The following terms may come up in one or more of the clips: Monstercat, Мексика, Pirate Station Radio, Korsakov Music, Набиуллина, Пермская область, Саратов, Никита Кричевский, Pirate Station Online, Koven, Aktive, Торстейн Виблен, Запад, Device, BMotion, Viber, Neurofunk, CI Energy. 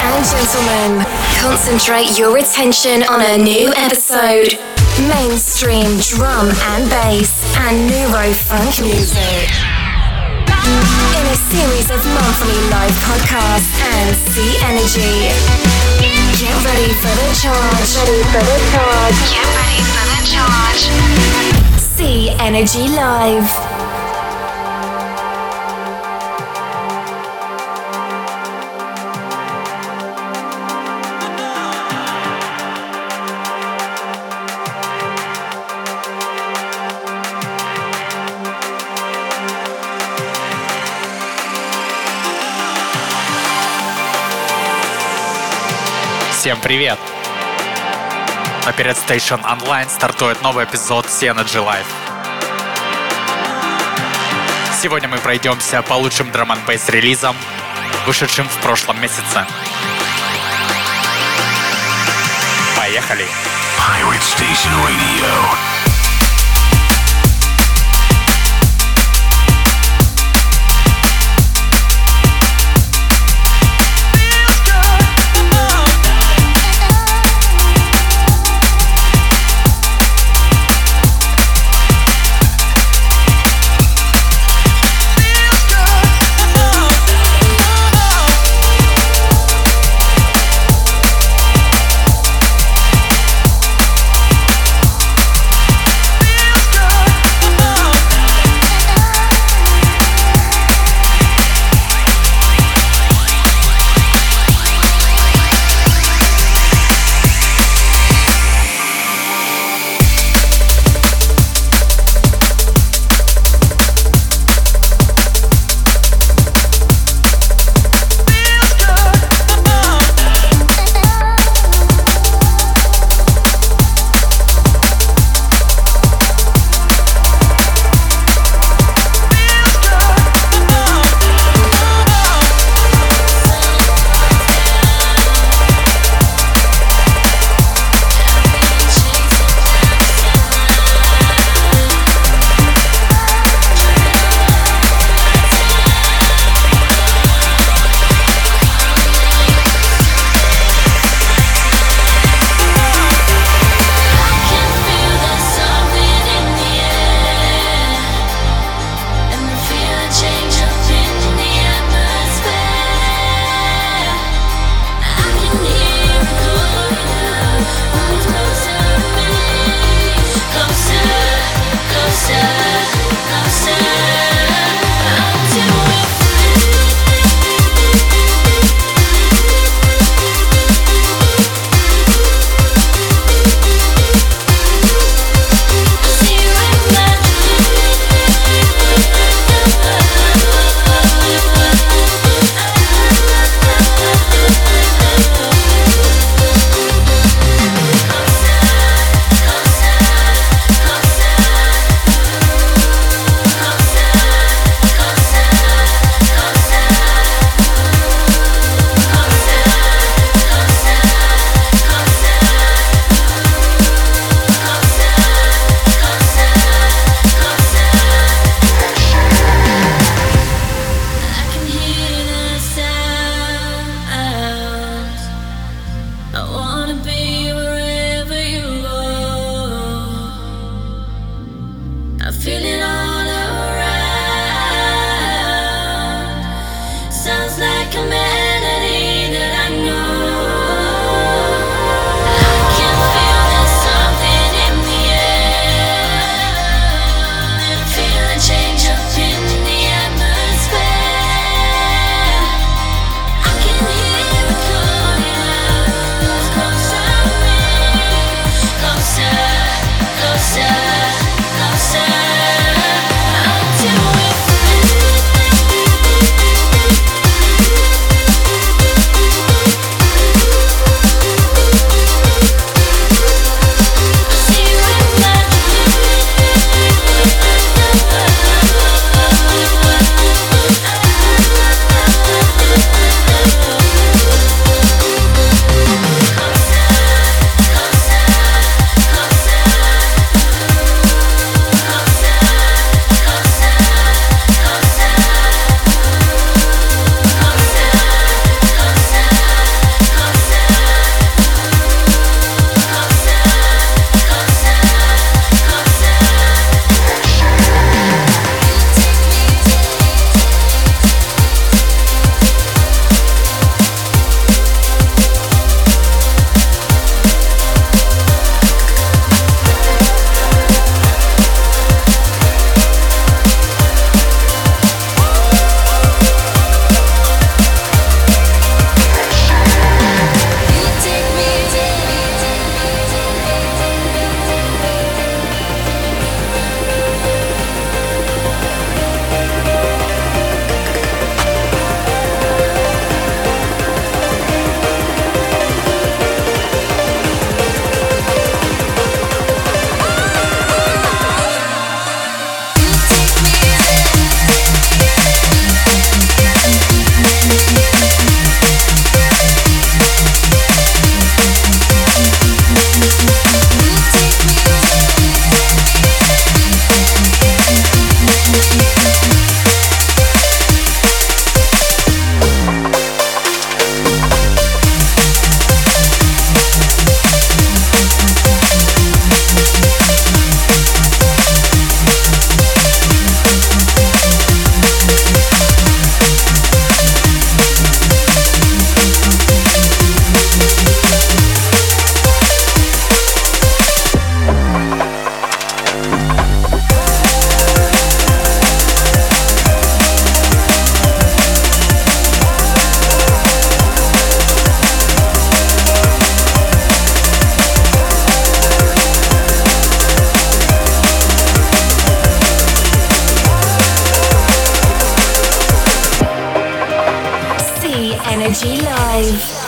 Ladies and gentlemen, concentrate your attention on a new episode. Mainstream drum and bass and neurofunk music. In a series of monthly live podcasts and CI Energy. Get ready for the charge. Get ready for the charge. CI Energy Live. Всем привет! На Pirate Station Online стартует новый эпизод CI Energy Live. Сегодня мы пройдемся по лучшим драм н бейс релизам, вышедшим в прошлом месяце. Поехали! Pirate Station Radio. CI Energy Live.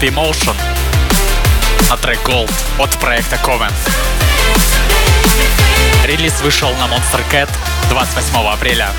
Be Motion, а трек Gold от проекта Coven. Релиз вышел на Monster Cat 28 апреля.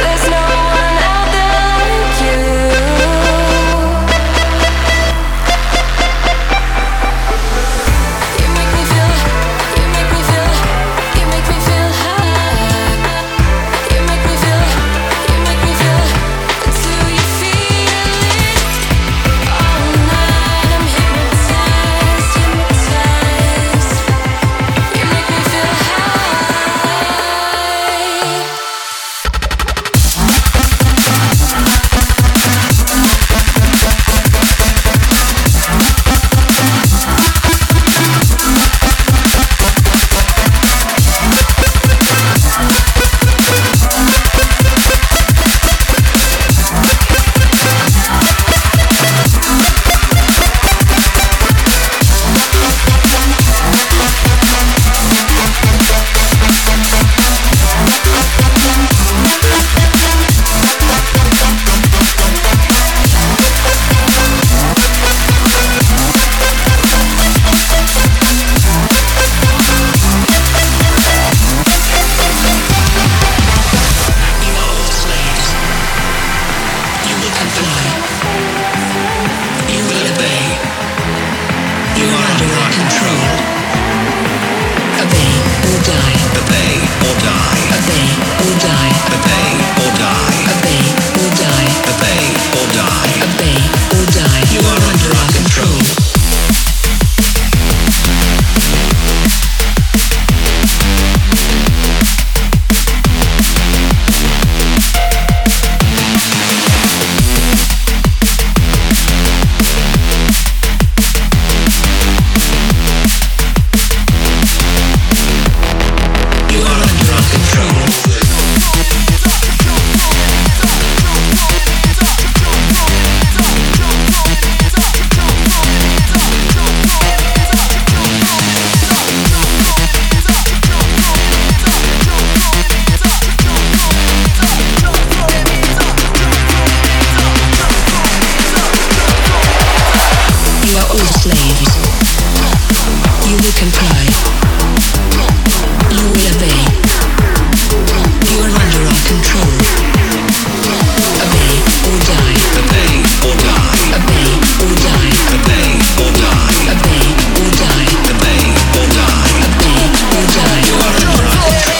There's no one out there slaves. You will comply. You will obey. You are under our control. Obey or die. Obey or die. Obey or die. Obey or die. Obey or die. Obey or die. Obey or die. You are under our control.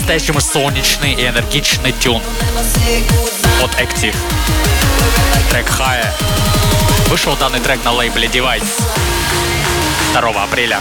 По-настоящему солнечный и энергичный тюн от Aktive. Трек High. Вышел данный трек на лейбле Device 2 апреля.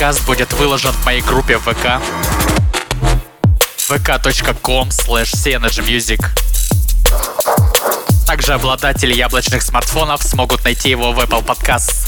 подкаст будет выложен в моей группе ВК vk.com/CIEnergymusic. Также обладатели яблочных смартфонов смогут найти его в Apple Podcasts.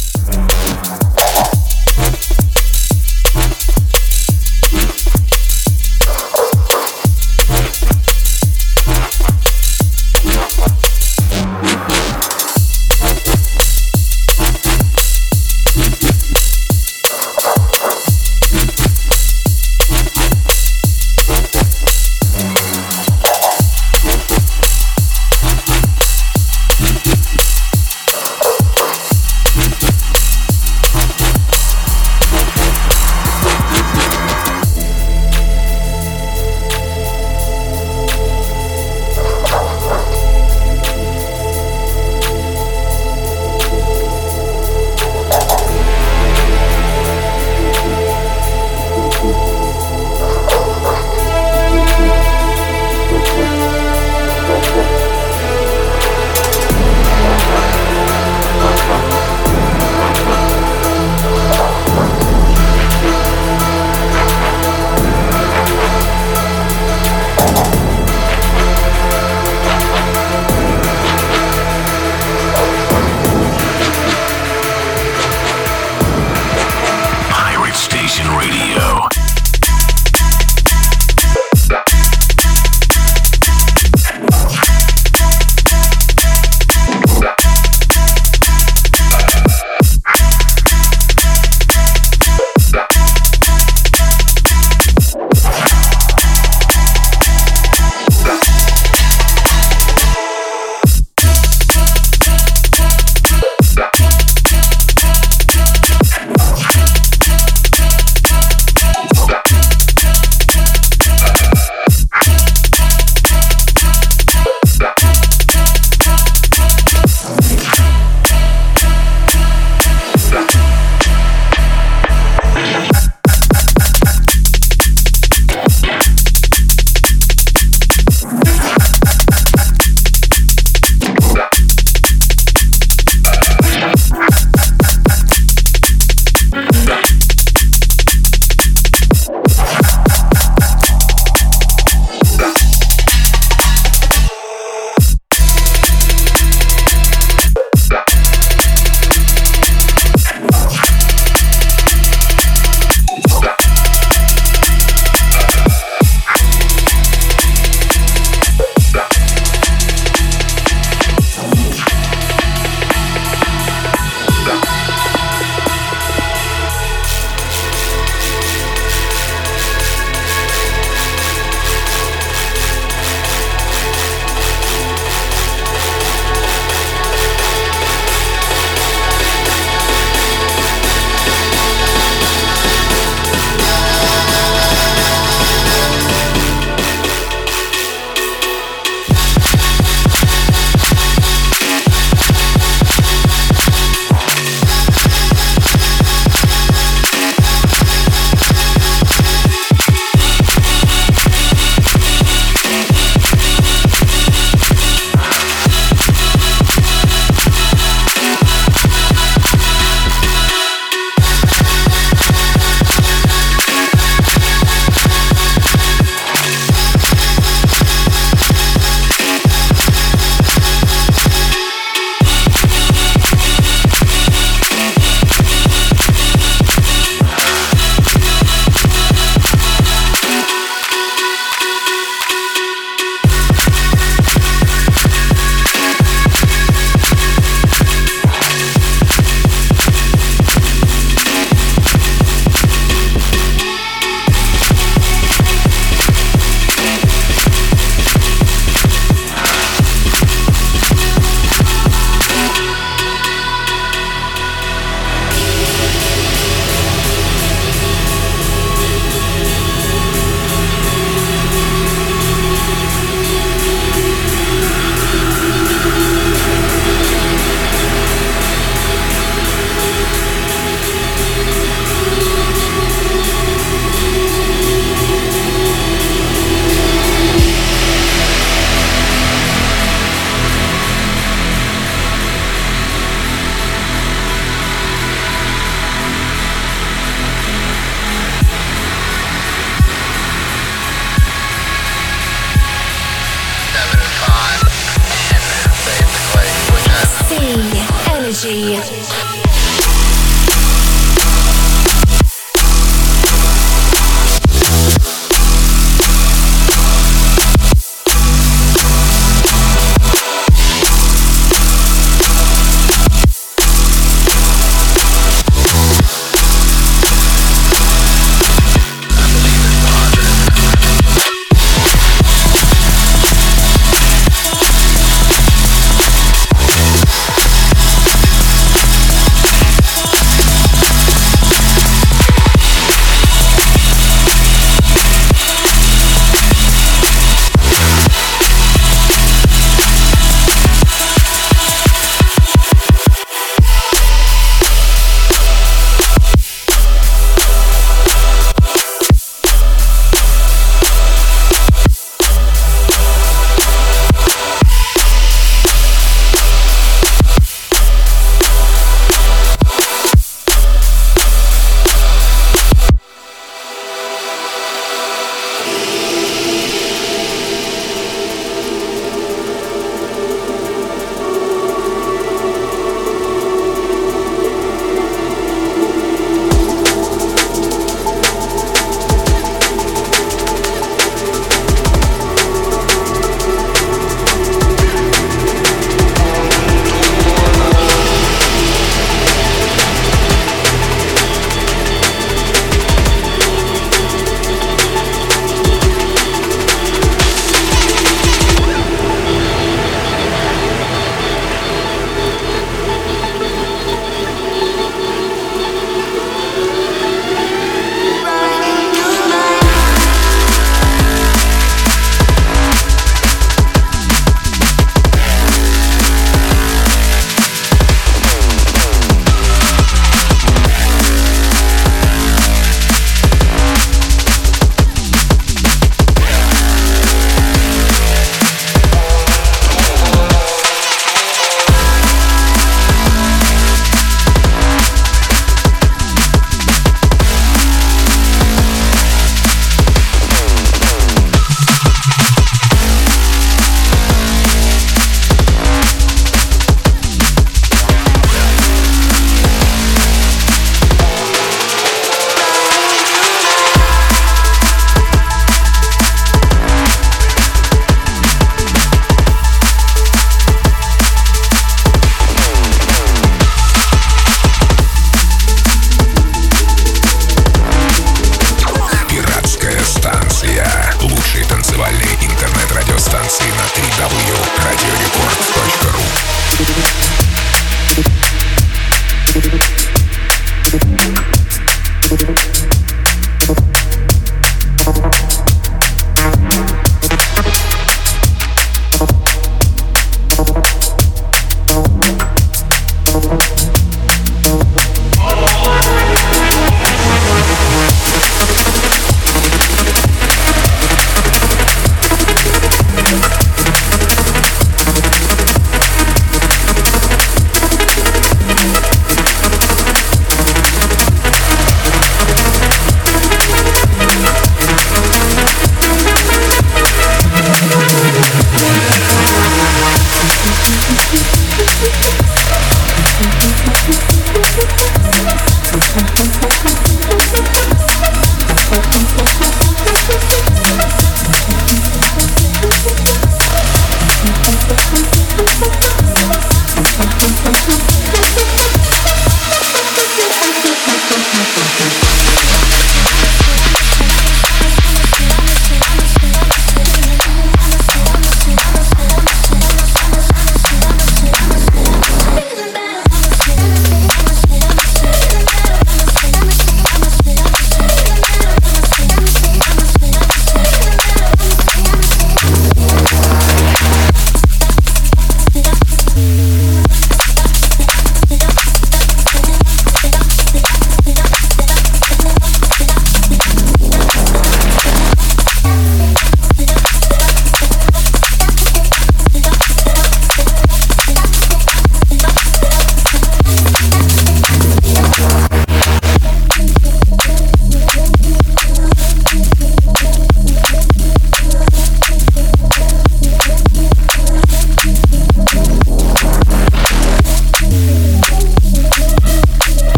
Energy.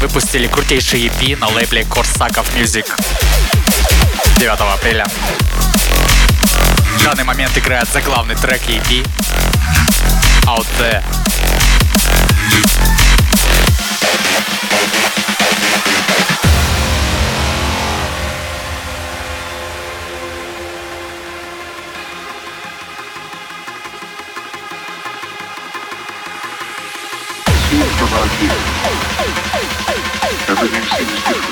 Выпустили крутейший EP на лейбле Korsakov Music 9 апреля. В данный момент играет заглавный трек EP Out There. Everything seems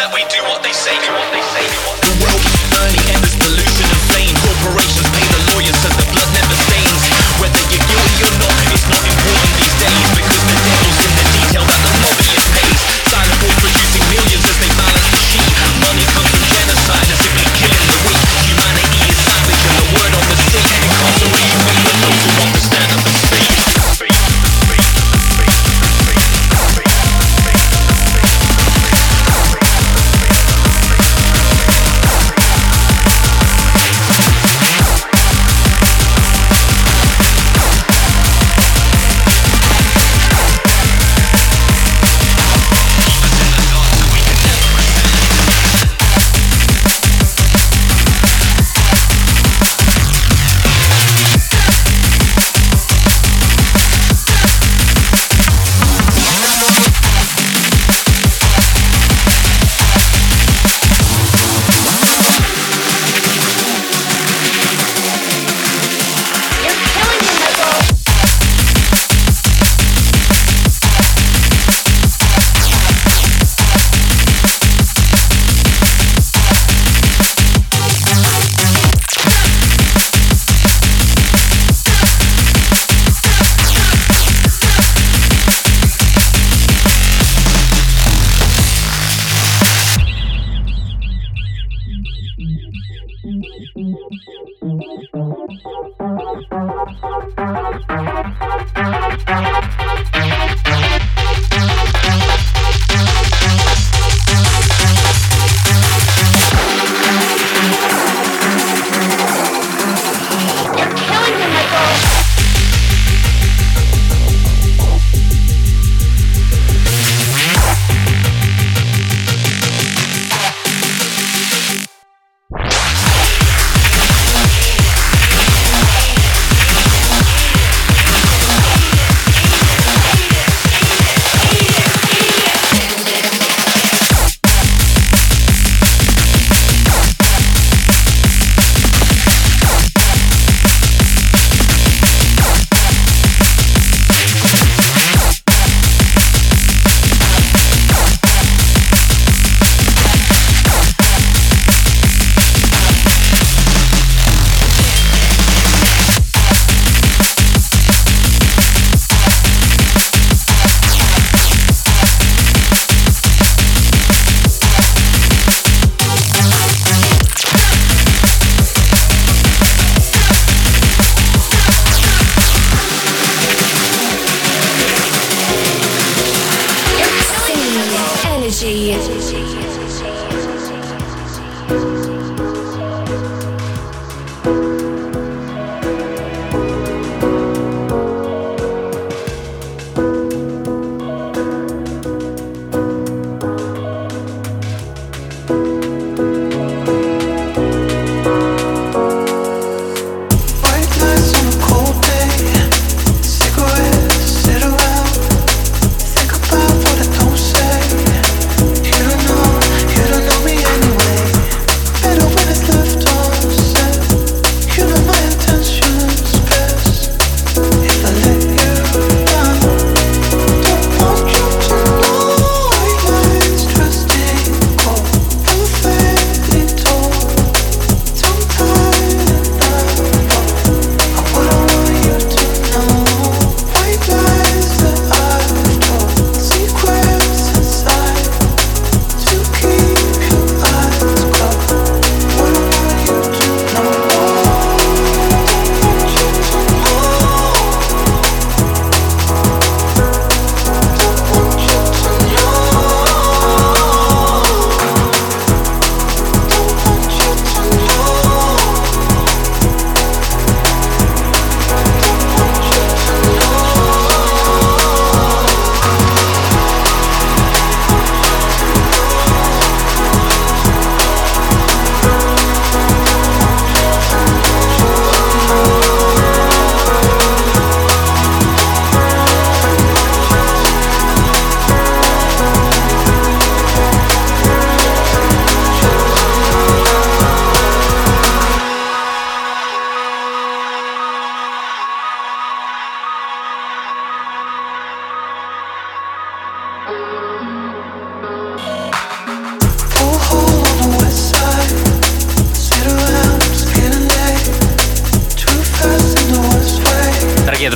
that we do what they say, do what they say, do what they say. The world keeps burning, endless pollution and flame. Corporations pay the lawyers so the blood never stains. Whether you're guilty or not, it's not important these days, because the devil's in the detail that the lobbyist pays. Silent wars producing millions as they balance the sheet. Money comes from genocide and simply killing the weak. Humanity is savage and the word on the street. Incarcerate when the those who want to stand up and speak.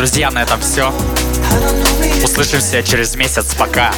друзья, на этом все. Услышимся через месяц. Пока.